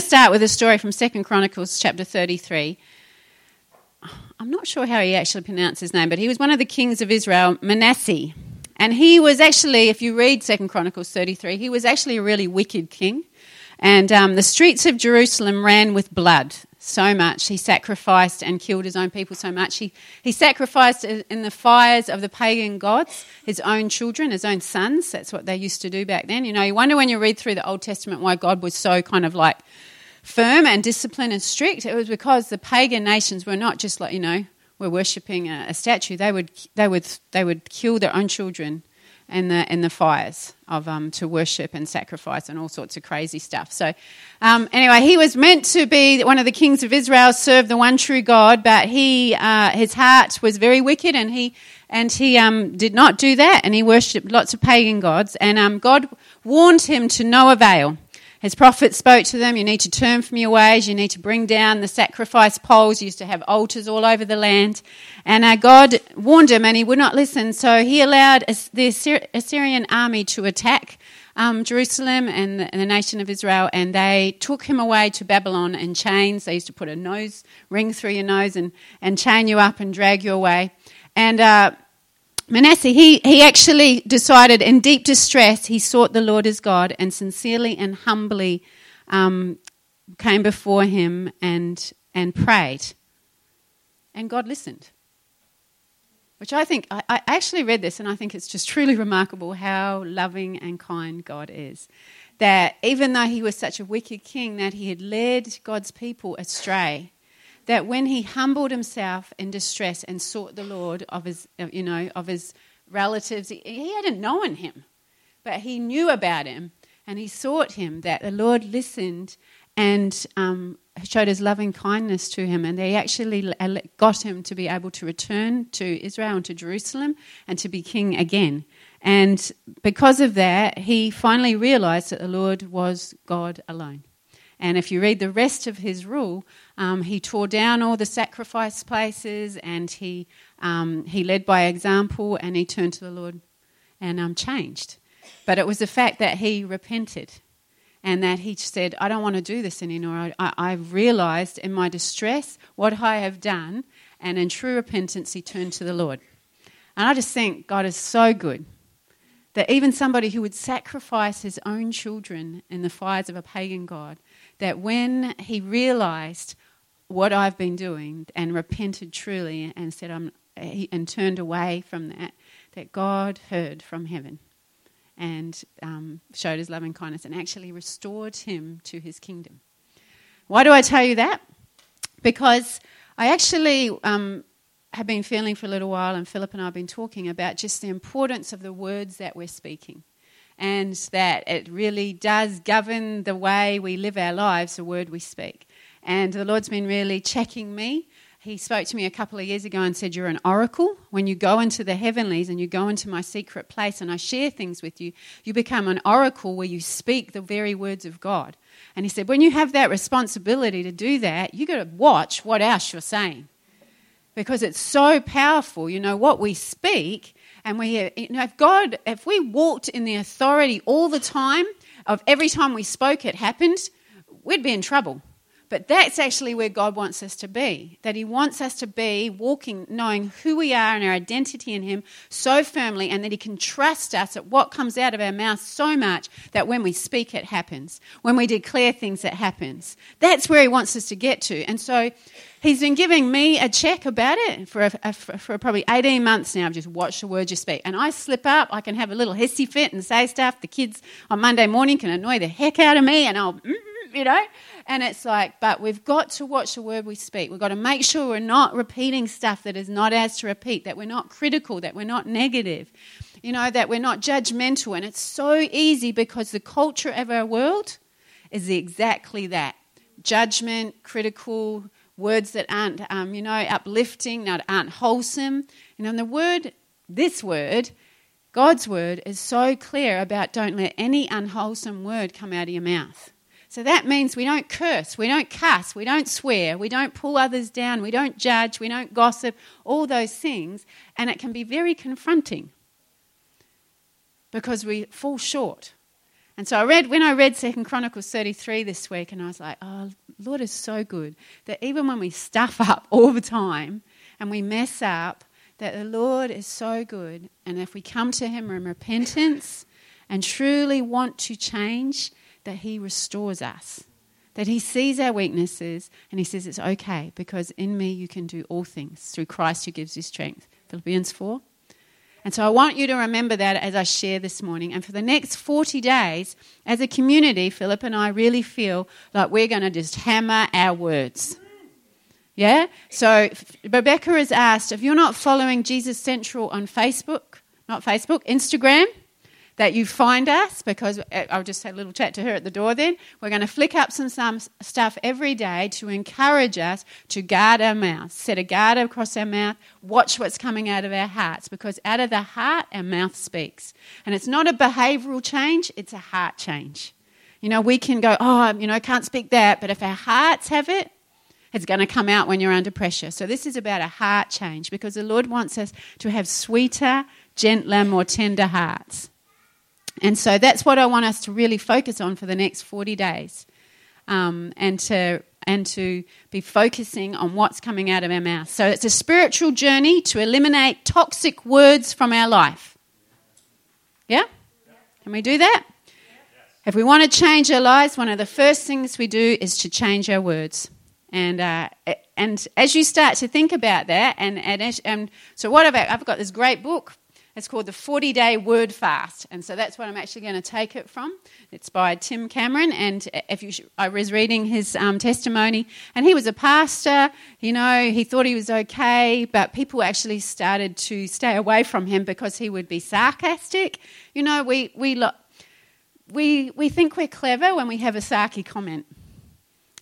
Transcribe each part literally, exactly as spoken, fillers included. to start with a story from Second Chronicles chapter thirty-three. I'm not sure how he actually pronounced his name, but he was one of the kings of Israel, Manasseh. And he was actually, if you read Second Chronicles thirty-three, he was actually a really wicked king. And um, the streets of Jerusalem ran with blood so much. He sacrificed and killed his own people so much. He, he sacrificed in the fires of the pagan gods, his own children, his own sons. That's what they used to do back then. You know, you wonder when you read through the Old Testament why God was so kind of like firm and disciplined and strict. It was because the pagan nations were not just like, you know, we're worshipping a, a statue. They would they would they would kill their own children in the in the fires of um to worship and sacrifice and all sorts of crazy stuff. So um anyway, he was meant to be one of the kings of Israel, serve the one true God, but he uh, his heart was very wicked, and he and he um did not do that, and he worshipped lots of pagan gods, and um God warned him to no avail. His prophets spoke to them, you need to turn from your ways, you need to bring down the sacrifice poles. You used to have altars all over the land. And uh, God warned him and he would not listen, so he allowed the Assyrian army to attack um, Jerusalem and the, and the nation of Israel, and they took him away to Babylon in chains. They used to put a nose ring through your nose and, and chain you up and drag you away. And uh, Manasseh, he, he actually decided in deep distress, he sought the Lord his God and sincerely and humbly um, came before him and and prayed. And God listened. Which I think, I, I actually read this and I think it's just truly remarkable how loving and kind God is. That even though he was such a wicked king that he had led God's people astray, that when he humbled himself in distress and sought the Lord of his, you know, of his relatives, he, he hadn't known him, but he knew about him and he sought him, that the Lord listened and um, showed his loving kindness to him, and they actually got him to be able to return to Israel and to Jerusalem and to be king again. And because of that, he finally realized that the Lord was God alone. And if you read the rest of his rule, um, he tore down all the sacrifice places, and he um, he led by example, and he turned to the Lord and um, changed. But it was the fact that he repented and that he said, I don't want to do this anymore. I, I realized in my distress what I have done, and in true repentance he turned to the Lord. And I just think God is so good, that even somebody who would sacrifice his own children in the fires of a pagan god, that when he realized what I've been doing and repented truly and said, I'm, and turned away from that, that God heard from heaven and um, showed his loving kindness and actually restored him to his kingdom. Why do I tell you that? Because I actually um, have been feeling for a little while, and Philip and I have been talking about just the importance of the words that we're speaking. And that it really does govern the way we live our lives, the word we speak. And the Lord's been really checking me. He spoke to me a couple of years ago and said, you're an oracle. When you go into the heavenlies and you go into my secret place and I share things with you, you become an oracle where you speak the very words of God. And he said, when you have that responsibility to do that, you've got to watch what else you're saying. Because it's so powerful, you know, what we speak. And we, you know, if God, if we walked in the authority all the time, of every time we spoke it happened, we'd be in trouble. But that's actually where God wants us to be, that he wants us to be walking, knowing who we are and our identity in him so firmly, and that he can trust us at what comes out of our mouth so much that when we speak it happens, when we declare things it happens. That's where he wants us to get to. And so he's been giving me a check about it for, a, a, for probably eighteen months now. I've just watched the words you speak. And I slip up. I can have a little hissy fit and say stuff. The kids on Monday morning can annoy the heck out of me, and I'll, you know. And it's like, but we've got to watch the word we speak. We've got to make sure we're not repeating stuff that is not ours to repeat, that we're not critical, that we're not negative, you know, that we're not judgmental. And it's so easy because the culture of our world is exactly that. Judgment, critical, words that aren't, um, you know, uplifting, that aren't wholesome. And then the word, this word, God's word, is so clear about don't let any unwholesome word come out of your mouth. So that means we don't curse, we don't cuss, we don't swear, we don't pull others down, we don't judge, we don't gossip, all those things. And it can be very confronting because we fall short. And so I read, when I read Second Chronicles thirty-three this week, and I was like, oh, Lord is so good that even when we stuff up all the time and we mess up, that the Lord is so good, and if we come to him in repentance and truly want to change, that he restores us, that he sees our weaknesses and he says it's okay because in me you can do all things through Christ who gives you strength, Philippians four. And so I want you to remember that as I share this morning. And for the next forty days, as a community, Philip and I really feel like we're going to just hammer our words. Yeah? So Rebecca has asked, if you're not following Jesus Central on Facebook, not Facebook, Instagram, that you find us, because I'll just have a little chat to her at the door then. We're going to flick up some, some stuff every day to encourage us to guard our mouth, set a guard across our mouth, watch what's coming out of our hearts, because out of the heart, our mouth speaks. And it's not a behavioural change, it's a heart change. You know, we can go, oh, you know, I can't speak that, but if our hearts have it, it's going to come out when you're under pressure. So this is about a heart change, because the Lord wants us to have sweeter, gentler, more tender hearts. And so that's what I want us to really focus on for the next forty days, um, and to and to be focusing on what's coming out of our mouth. So it's a spiritual journey to eliminate toxic words from our life. Yeah? Can we do that? If we want to change our lives, one of the first things we do is to change our words. And uh, and as you start to think about that, and, and, as, and so what about, I've got this great book. It's called the forty-day Word Fast, and so that's what I'm actually going to take it from. It's by Tim Cameron, and if you, should, I was reading his um, testimony, and he was a pastor. You know, he thought he was okay, but people actually started to stay away from him because he would be sarcastic. You know, we we lo- we we think we're clever when we have a sarky comment.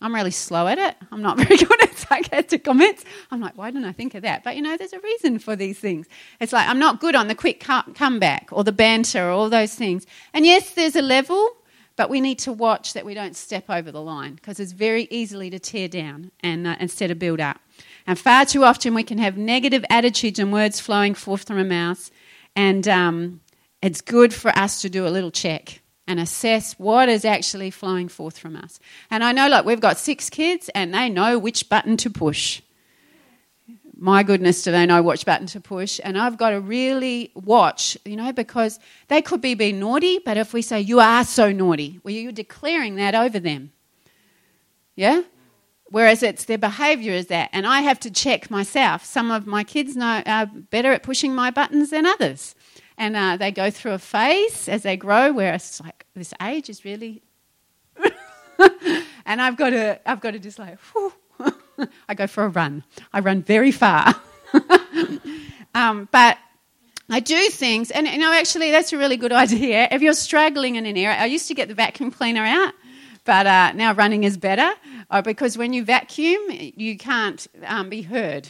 I'm really slow at it. I'm not very good at sarcastic comments. I'm like, why didn't I think of that? But, you know, there's a reason for these things. It's like I'm not good on the quick comeback or the banter or all those things. And, yes, there's a level, but we need to watch that we don't step over the line because it's very easily to tear down and uh, instead of build up. And far too often we can have negative attitudes and words flowing forth from our mouths, and um, it's good for us to do a little check and assess what is actually flowing forth from us. And I know, like, we've got six kids and they know which button to push. My goodness, do they know which button to push. And I've got to really watch, you know, because they could be being naughty, but if we say, you are so naughty, well, you're declaring that over them. Yeah? Whereas it's their behaviour is that. And I have to check myself. Some of my kids know are better at pushing my buttons than others. And uh, they go through a phase as they grow where it's like, this age is really... and I've got to I've got to just like, whew. I go for a run. I run very far. um, but I do things, and, you know, actually that's a really good idea. If you're struggling in an area, I used to get the vacuum cleaner out, but uh, now running is better uh, because when you vacuum, you can't um, be heard.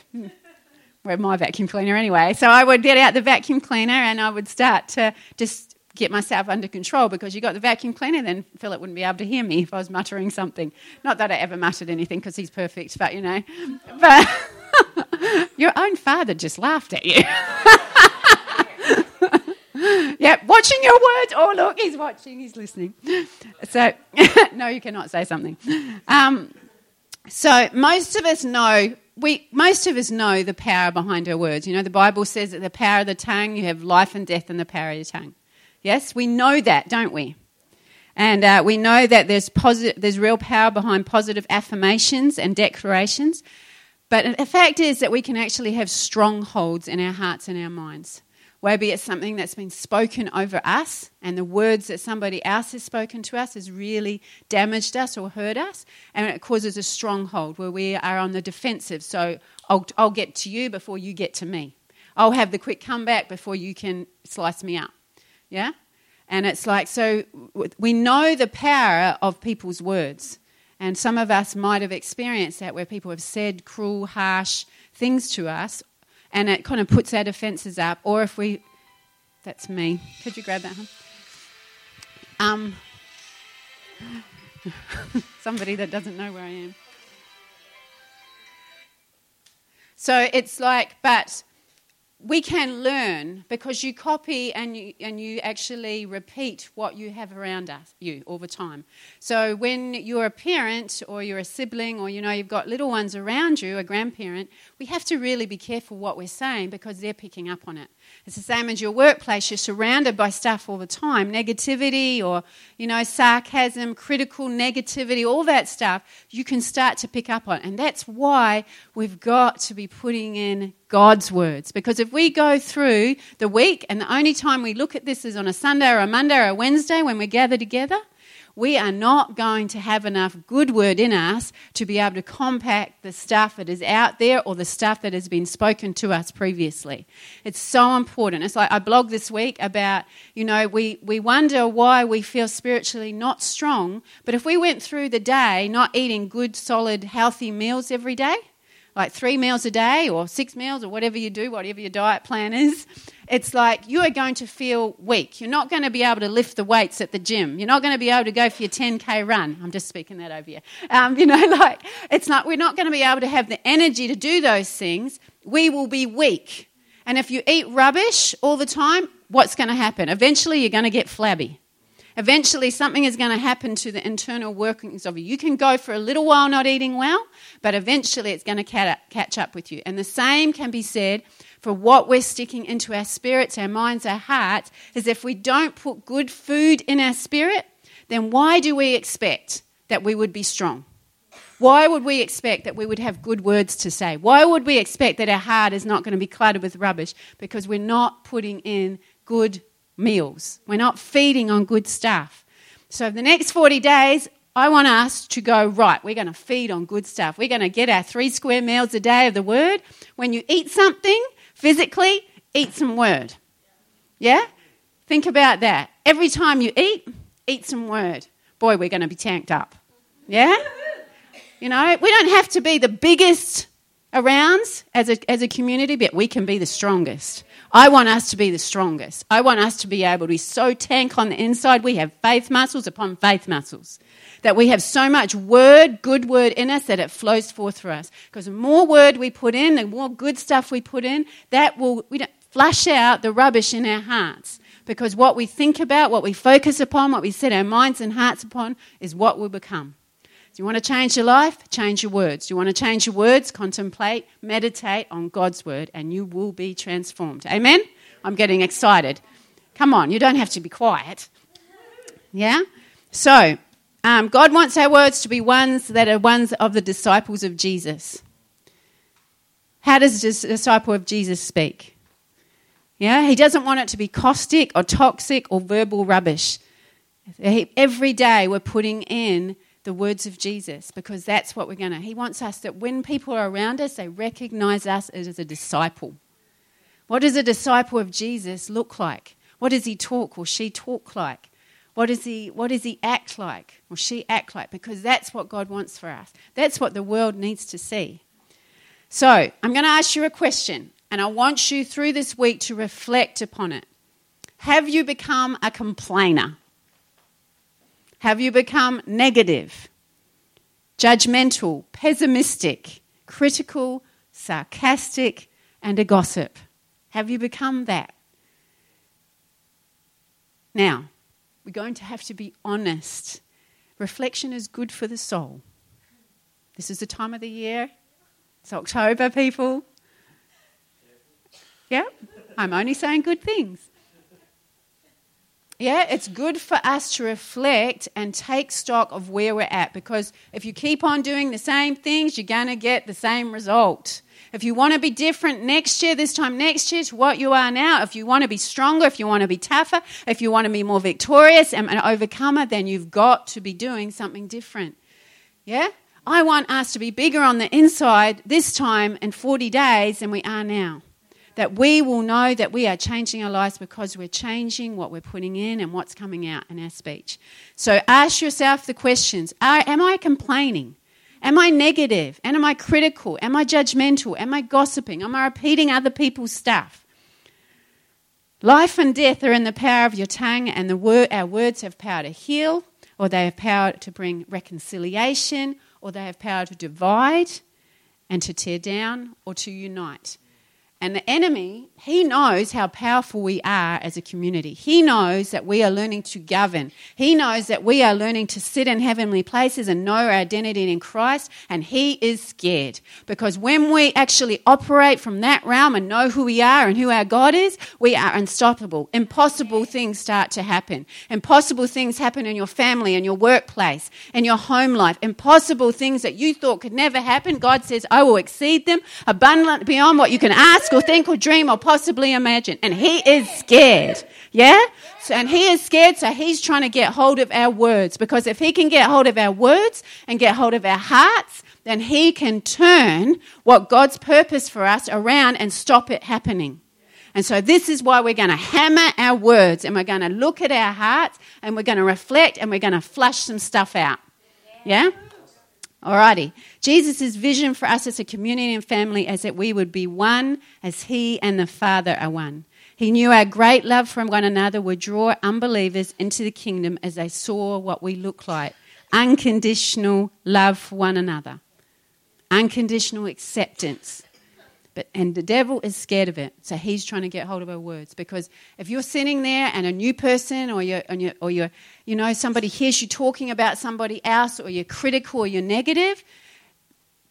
Well, my vacuum cleaner anyway. So I would get out the vacuum cleaner and I would start to just get myself under control, because you got the vacuum cleaner, then Philip wouldn't be able to hear me if I was muttering something. Not that I ever muttered anything because he's perfect, but, you know. But your own father just laughed at you. Yep, watching your words. Oh, look, he's watching, he's listening. So, no, you cannot say something. Um, so most of us know... We most of us know the power behind our words. You know, the Bible says that the power of the tongue, you have life and death in the power of your tongue. Yes, we know that, don't we? And uh, we know that there's positive, there's real power behind positive affirmations and declarations. But the fact is that we can actually have strongholds in our hearts and our minds. Maybe it's something that's been spoken over us, and the words that somebody else has spoken to us has really damaged us or hurt us, and it causes a stronghold where we are on the defensive. So I'll, I'll get to you before you get to me. I'll have the quick comeback before you can slice me up. Yeah? And it's like, so we know the power of people's words. And some of us might have experienced that, where people have said cruel, harsh things to us, and it kind of puts our defences up. Or if we... That's me. Could you grab that, huh? Um, somebody that doesn't know where I am. So it's like, but we can learn because you copy and you, and you actually repeat what you have around us, you all the time. So when you're a parent or you're a sibling or, you know, you've got little ones around you, a grandparent, we have to really be careful what we're saying because they're picking up on it. It's the same as your workplace. You're surrounded by stuff all the time, negativity or, you know, sarcasm, critical negativity, all that stuff you can start to pick up on. And that's why we've got to be putting in God's words, because if we go through the week and the only time we look at this is on a Sunday or a Monday or a Wednesday when we gather together, we are not going to have enough good word in us to be able to compact the stuff that is out there or the stuff that has been spoken to us previously. It's so important. It's like I blogged this week about, you know, we, we wonder why we feel spiritually not strong, but if we went through the day not eating good, solid, healthy meals every day, like three meals a day or six meals or whatever you do, whatever your diet plan is, it's like you are going to feel weak. You're not going to be able to lift the weights at the gym. You're not going to be able to go for your ten K run. I'm just speaking that over you. Um, you know, like it's not, we're not going to be able to have the energy to do those things. We will be weak. And if you eat rubbish all the time, what's going to happen? Eventually you're going to get flabby. Eventually something is going to happen to the internal workings of you. You can go for a little while not eating well, but eventually it's going to catch up with you. And the same can be said for what we're sticking into our spirits, our minds, our hearts, is if we don't put good food in our spirit, then why do we expect that we would be strong? Why would we expect that we would have good words to say? Why would we expect that our heart is not going to be cluttered with rubbish? Because we're not putting in good meals. We're not feeding on good stuff. So the next forty days, I want us to go, right, we're going to feed on good stuff. We're going to get our three square meals a day of the word. When you eat something physically, eat some word. Yeah? Think about that. Every time you eat, eat some word. Boy, we're going to be tanked up. Yeah? You know, we don't have to be the biggest around as a, as a community, but we can be the strongest. I want us to be the strongest. I want us to be able to be so tank on the inside. We have faith muscles upon faith muscles, that we have so much word, good word in us that it flows forth for us. Because the more word we put in, the more good stuff we put in, that will we don't flush out the rubbish in our hearts. Because what we think about, what we focus upon, what we set our minds and hearts upon is what we'll become. Do you want to change your life? Change your words. Do you want to change your words? Contemplate, meditate on God's word, and you will be transformed. Amen? I'm getting excited. Come on, you don't have to be quiet. Yeah? So, um, God wants our words to be ones that are ones of the disciples of Jesus. How does a disciple of Jesus speak? Yeah? He doesn't want it to be caustic or toxic or verbal rubbish. Every day we're putting in the words of Jesus, because that's what we're going to. He wants us that when people are around us, they recognize us as a disciple. What does a disciple of Jesus look like? What does he talk or she talk like? What does he, what does he act like or she act like? Because that's what God wants for us. That's what the world needs to see. So I'm going to ask you a question, and I want you through this week to reflect upon it. Have you become a complainer? Have you become negative, judgmental, pessimistic, critical, sarcastic, and a gossip? Have you become that? Now, we're going to have to be honest. Reflection is good for the soul. This is the time of the year. It's October, people. Yeah, I'm only saying good things. Yeah, it's good for us to reflect and take stock of where we're at, because if you keep on doing the same things, you're going to get the same result. If you want to be different next year, this time next year, to what you are now, if you want to be stronger, if you want to be tougher, if you want to be more victorious and an overcomer, then you've got to be doing something different. Yeah? I want us to be bigger on the inside this time in forty days than we are now, that we will know that we are changing our lives because we're changing what we're putting in and what's coming out in our speech. So ask yourself the questions. Are, am I complaining? Am I negative? And am I critical? Am I judgmental? Am I gossiping? Am I repeating other people's stuff? Life and death are in the power of your tongue, and the word, our words have power to heal, or they have power to bring reconciliation, or they have power to divide and to tear down or to unite. And the enemy, he knows how powerful we are as a community. He knows that we are learning to govern. He knows that we are learning to sit in heavenly places and know our identity in Christ, and he is scared. Because when we actually operate from that realm and know who we are and who our God is, we are unstoppable. Impossible things start to happen. Impossible things happen in your family, in your workplace, in your home life. Impossible things that you thought could never happen, God says, I will exceed them, abundant beyond what you can ask or think or dream or possibly imagine. And he is scared, yeah? So, and he is scared, so he's trying to get hold of our words, because if he can get hold of our words and get hold of our hearts, then he can turn what God's purpose for us around and stop it happening. And so this is why we're going to hammer our words, and we're going to look at our hearts, and we're going to reflect, and we're going to flush some stuff out, yeah? Alrighty, Jesus' vision for us as a community and family is that we would be one as he and the Father are one. He knew our great love from one another would draw unbelievers into the kingdom as they saw what we look like. Unconditional love for one another. Unconditional acceptance. But, and the devil is scared of it, so he's trying to get hold of our words. Because if you're sitting there and a new person, or you're, and you're, or you're, you know, somebody hears you talking about somebody else, or you're critical, or you're negative,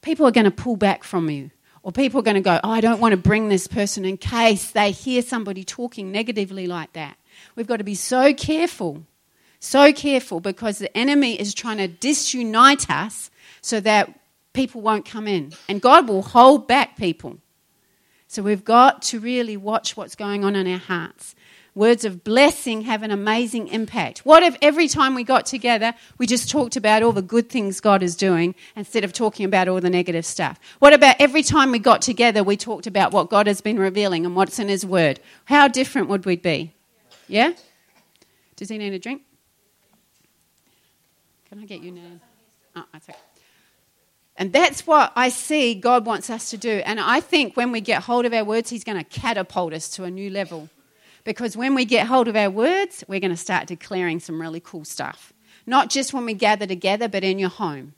people are going to pull back from you, or people are going to go, "Oh, I don't want to bring this person in case they hear somebody talking negatively like that." We've got to be so careful, so careful, because the enemy is trying to disunite us so that people won't come in, and God will hold back people. So we've got to really watch what's going on in our hearts. Words of blessing have an amazing impact. What if every time we got together, we just talked about all the good things God is doing instead of talking about all the negative stuff? What about every time we got together, we talked about what God has been revealing and what's in his word? How different would we be? Yeah? Does he need a drink? Can I get you now? Oh, that's okay. And that's what I see God wants us to do. And I think when we get hold of our words, he's going to catapult us to a new level. Because when we get hold of our words, we're going to start declaring some really cool stuff. Not just when we gather together, but in your home.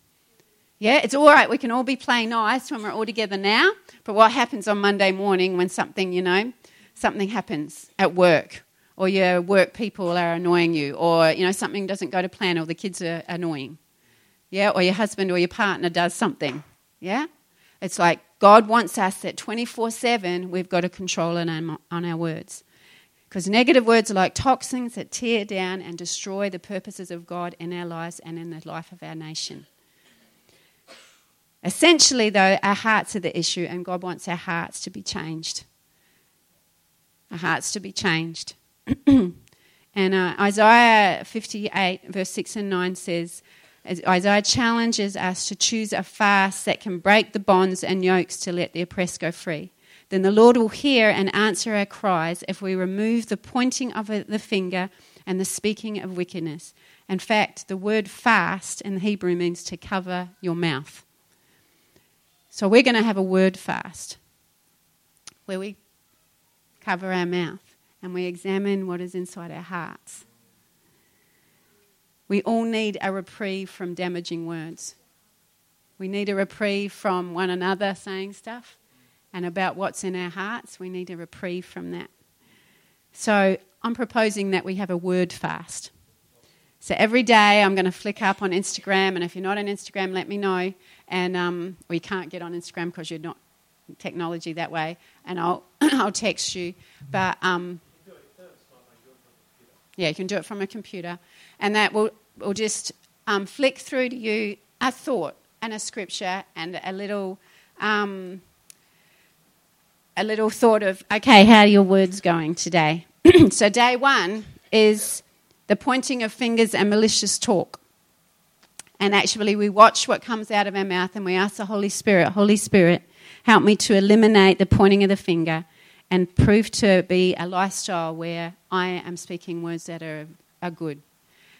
Yeah, it's all right. We can all be playing nice when we're all together now. But what happens on Monday morning when something, you know, something happens at work, or your work people are annoying you, or, you know, something doesn't go to plan, or the kids are annoying? Yeah, or your husband or your partner does something, yeah? It's like God wants us that twenty-four seven we've got to control it on our words. Because negative words are like toxins that tear down and destroy the purposes of God in our lives and in the life of our nation. Essentially, though, our hearts are the issue, and God wants our hearts to be changed. Our hearts to be changed. And uh, Isaiah fifty-eight, verse six and nine says, as Isaiah challenges us to choose a fast that can break the bonds and yokes to let the oppressed go free. Then the Lord will hear and answer our cries if we remove the pointing of the finger and the speaking of wickedness. In fact, the word fast in Hebrew means to cover your mouth. So we're going to have a word fast where we cover our mouth and we examine what is inside our hearts. We all need a reprieve from damaging words. We need a reprieve from one another saying stuff, and about what's in our hearts. We need a reprieve from that. So I'm proposing that we have a word fast. So every day I'm going to flick up on Instagram, and if you're not on Instagram, let me know. And um, or you can't get on Instagram because you're not technology that way, and I'll I'll text you. But um, yeah, you can do it from a computer. And that will will just um, flick through to you a thought and a scripture and a little um, a little thought of, okay, how are your words going today? So day one is the pointing of fingers and malicious talk. And actually we watch what comes out of our mouth, and we ask the Holy Spirit, Holy Spirit, help me to eliminate the pointing of the finger and prove to be a lifestyle where I am speaking words that are, are good.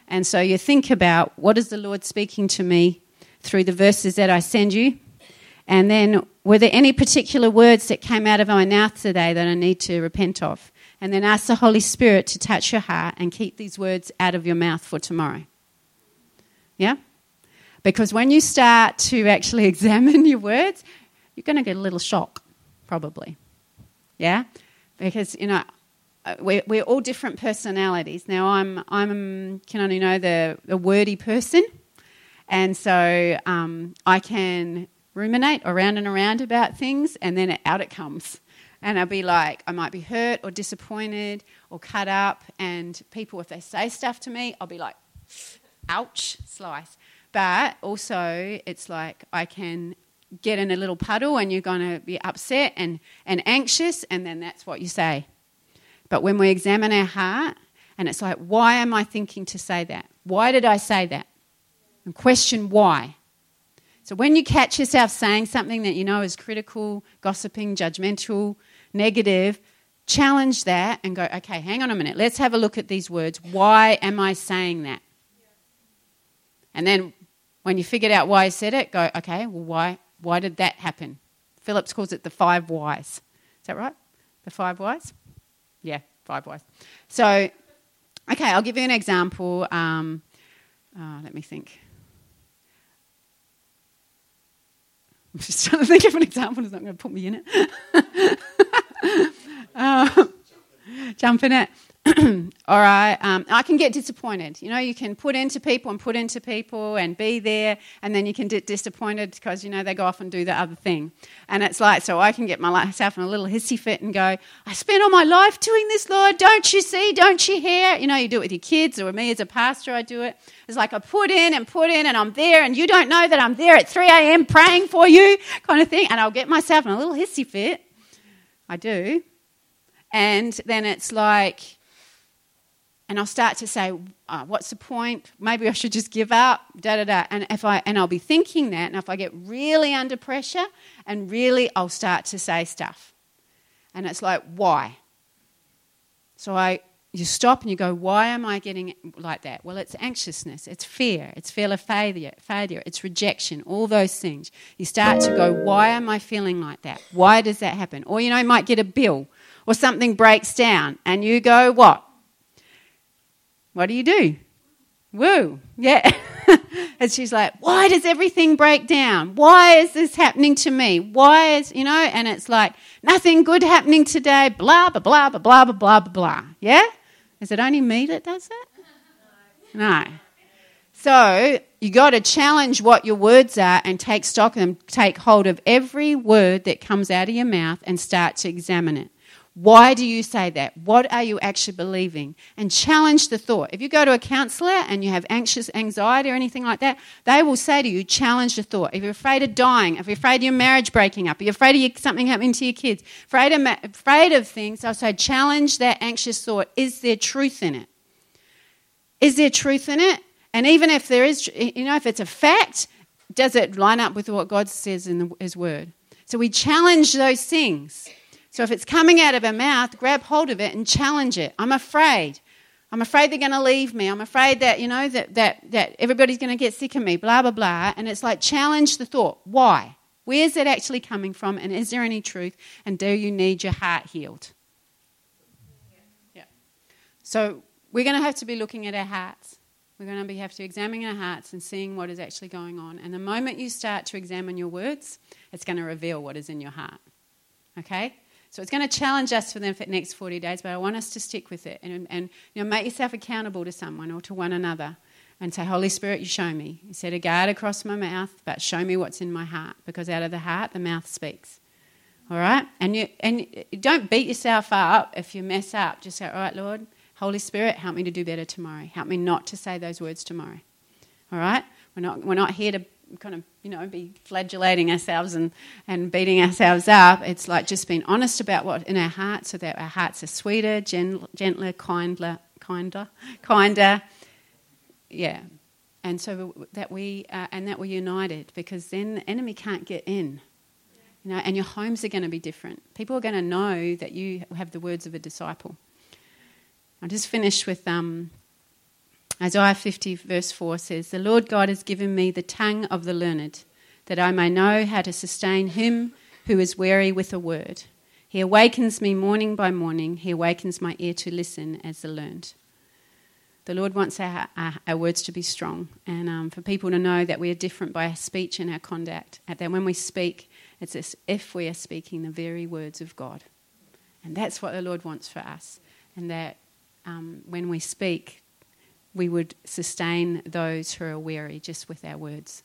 And so you think about, what is the Lord speaking to me through the verses that I send you? And then, were there any particular words that came out of my mouth today that I need to repent of? And then ask the Holy Spirit to touch your heart and keep these words out of your mouth for tomorrow. Yeah? Because when you start to actually examine your words, you're going to get a little shock, probably. yeah? Because, you know, we're, we're all different personalities. Now, I'm, I'm can only know the, the wordy person, and so um, I can ruminate around and around about things, and then out it comes. And I'll be like, I might be hurt or disappointed or cut up, and people, if they say stuff to me, I'll be like, ouch, slice. But also it's like I can get in a little puddle and you're going to be upset and, and anxious, and then that's what you say. But when we examine our heart, and it's like, why am I thinking to say that? Why did I say that? And question why. So when you catch yourself saying something that you know is critical, gossiping, judgmental, negative, challenge that and go, okay, hang on a minute. Let's have a look at these words. Why am I saying that? And then when you figured out why you said it, go, okay, well, why why did that happen? Phillips calls it the five whys. Is that right? The five whys? Yeah, five whys. So, okay, I'll give you an example. Um, oh, let me think. I'm just trying to think of an example. It's not going to put me in it. um, jump in it. All right. Um, I can get disappointed. You know, you can put into people and put into people and be there, and then you can get disappointed because, you know, they go off and do the other thing. And it's like, so I can get myself in a little hissy fit and go, I spent all my life doing this, Lord. Don't you see? Don't you hear? You know, you do it with your kids, or with me as a pastor, I do it. It's like I put in and put in and I'm there, and you don't know that I'm there at three a.m. praying for you kind of thing. And I'll get myself in a little hissy fit. I do. And then it's like, and I'll start to say, oh, what's the point? Maybe I should just give up, da-da-da. And if I and I'll be thinking that, and if I get really under pressure, and really I'll start to say stuff. And it's like, why? So I you stop and you go, why am I getting like that? Well, it's anxiousness, it's fear, it's fear of failure, failure, it's rejection, all those things. You start to go, why am I feeling like that? Why does that happen? Or, you know, you might get a bill, or something breaks down, and you go, what? What do you do? Woo. Yeah. And she's like, why does everything break down? Why is this happening to me? Why is, you know, and it's like, nothing good happening today, blah, blah, blah, blah, blah, blah, blah, blah. Yeah? Is it only me that does that? No. No. So you got to challenge what your words are and take stock of them, take hold of every word that comes out of your mouth and start to examine it. Why do you say that? What are you actually believing? And challenge the thought. If you go to a counsellor and you have anxious anxiety or anything like that, they will say to you, challenge the thought. If you're afraid of dying, if you're afraid of your marriage breaking up, if you're afraid of your, something happening to your kids, afraid of, afraid of things, I'll say challenge that anxious thought. Is there truth in it? Is there truth in it? And even if there is, you know, if it's a fact, does it line up with what God says in His Word? So we challenge those things. So if it's coming out of her mouth, grab hold of it and challenge it. I'm afraid. I'm afraid they're going to leave me. I'm afraid that, you know, that that that everybody's going to get sick of me, blah, blah, blah. And it's like challenge the thought. Why? Where's it actually coming from, and is there any truth, and do you need your heart healed? Yeah. So we're going to have to be looking at our hearts. We're going to be have to examine our hearts and seeing what is actually going on. And the moment you start to examine your words, it's going to reveal what is in your heart. Okay? So it's going to challenge us for the next forty days, but I want us to stick with it and, and you know, make yourself accountable to someone or to one another and say, Holy Spirit, you show me. You set a guard across my mouth, but show me what's in my heart, because out of the heart, the mouth speaks. All right? And you and you don't beat yourself up if you mess up. Just say, all right, Lord, Holy Spirit, help me to do better tomorrow. Help me not to say those words tomorrow. All right? We're not we're not here to kind of, you know, be flagellating ourselves and, and beating ourselves up. It's like just being honest about what's in our hearts, so that our hearts are sweeter, gen- gentler, kinder, kinder, kinder, yeah. And so that we uh, and that we're united, because then the enemy can't get in, you know. And your homes are going to be different. People are going to know that you have the words of a disciple. I'll just finish with um. Isaiah fifty verse four says, the Lord God has given me the tongue of the learned, that I may know how to sustain him who is weary with a word. He awakens me morning by morning. He awakens my ear to listen as the learned. The Lord wants our, our, our words to be strong, and um, for people to know that we are different by our speech and our conduct, and that when we speak, it's as if we are speaking the very words of God. And that's what the Lord wants for us. And that um, when we speak, we would sustain those who are weary just with our words.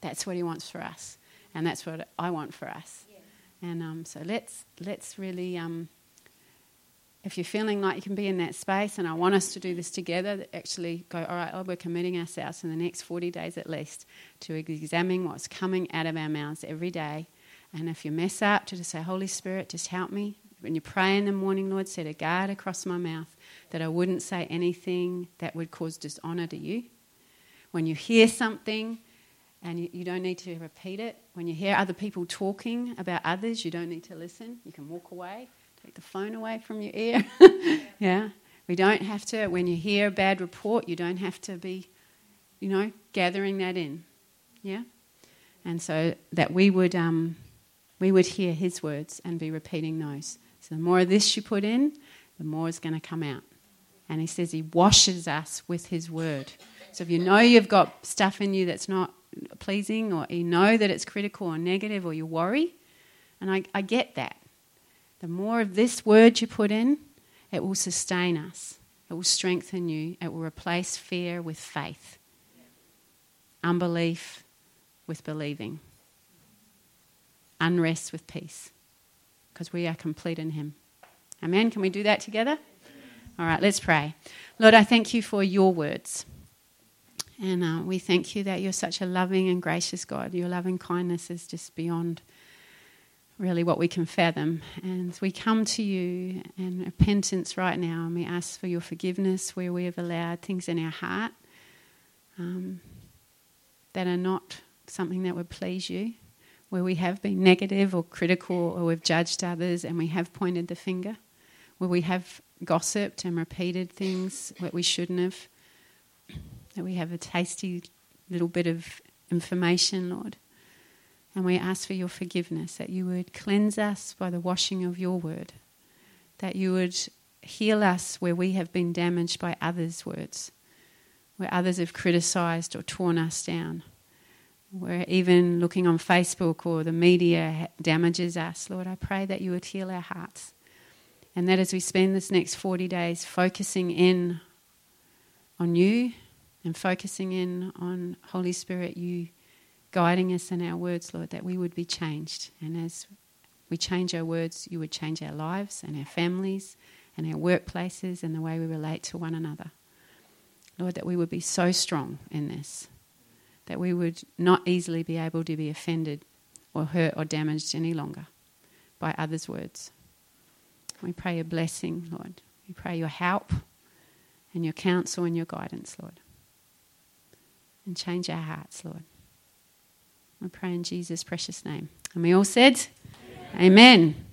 That's what he wants for us. And that's what I want for us. Yeah. And um, so let's let's really, um, if you're feeling like you can be in that space, and I want us to do this together, actually go, all right, oh, we're committing ourselves in the next forty days at least to examining what's coming out of our mouths every day. And if you mess up, to just say, Holy Spirit, just help me. When you pray in the morning, Lord, set a guard across my mouth that I wouldn't say anything that would cause dishonour to you. When you hear something, and you, you don't need to repeat it. When you hear other people talking about others, you don't need to listen. You can walk away, take the phone away from your ear. Yeah. We don't have to, when you hear a bad report, you don't have to be, you know, gathering that in. Yeah. And so that we would um, we would hear his words and be repeating those. So the more of this you put in, the more is going to come out. And he says he washes us with his word. So if you know you've got stuff in you that's not pleasing, or you know that it's critical or negative, or you worry, and I, I get that. The more of this word you put in, it will sustain us. It will strengthen you. It will replace fear with faith. Unbelief with believing. Unrest with peace. Because we are complete in him. Amen? Can we do that together? All right, let's pray. Lord, I thank you for your words. And uh, we thank you that you're such a loving and gracious God. Your loving kindness is just beyond really what we can fathom. And we come to you in repentance right now, and we ask for your forgiveness where we have allowed things in our heart um, that are not something that would please you, where we have been negative or critical, or we've judged others and we have pointed the finger, where we have gossiped and repeated things that we shouldn't have, that we have a tasty little bit of information, Lord. And we ask for your forgiveness, that you would cleanse us by the washing of your word, that you would heal us where we have been damaged by others' words, where others have criticised or torn us down, where even looking on Facebook or the media damages us. Lord, I pray that you would heal our hearts, and that as we spend this next forty days focusing in on you, and focusing in on, Holy Spirit, you guiding us in our words, Lord, that we would be changed. And as we change our words, you would change our lives and our families and our workplaces and the way we relate to one another. Lord, that we would be so strong in this, that we would not easily be able to be offended or hurt or damaged any longer by others' words. We pray a blessing, Lord. We pray your help and your counsel and your guidance, Lord. And change our hearts, Lord. I pray in Jesus' precious name. And we all said, Amen. Amen.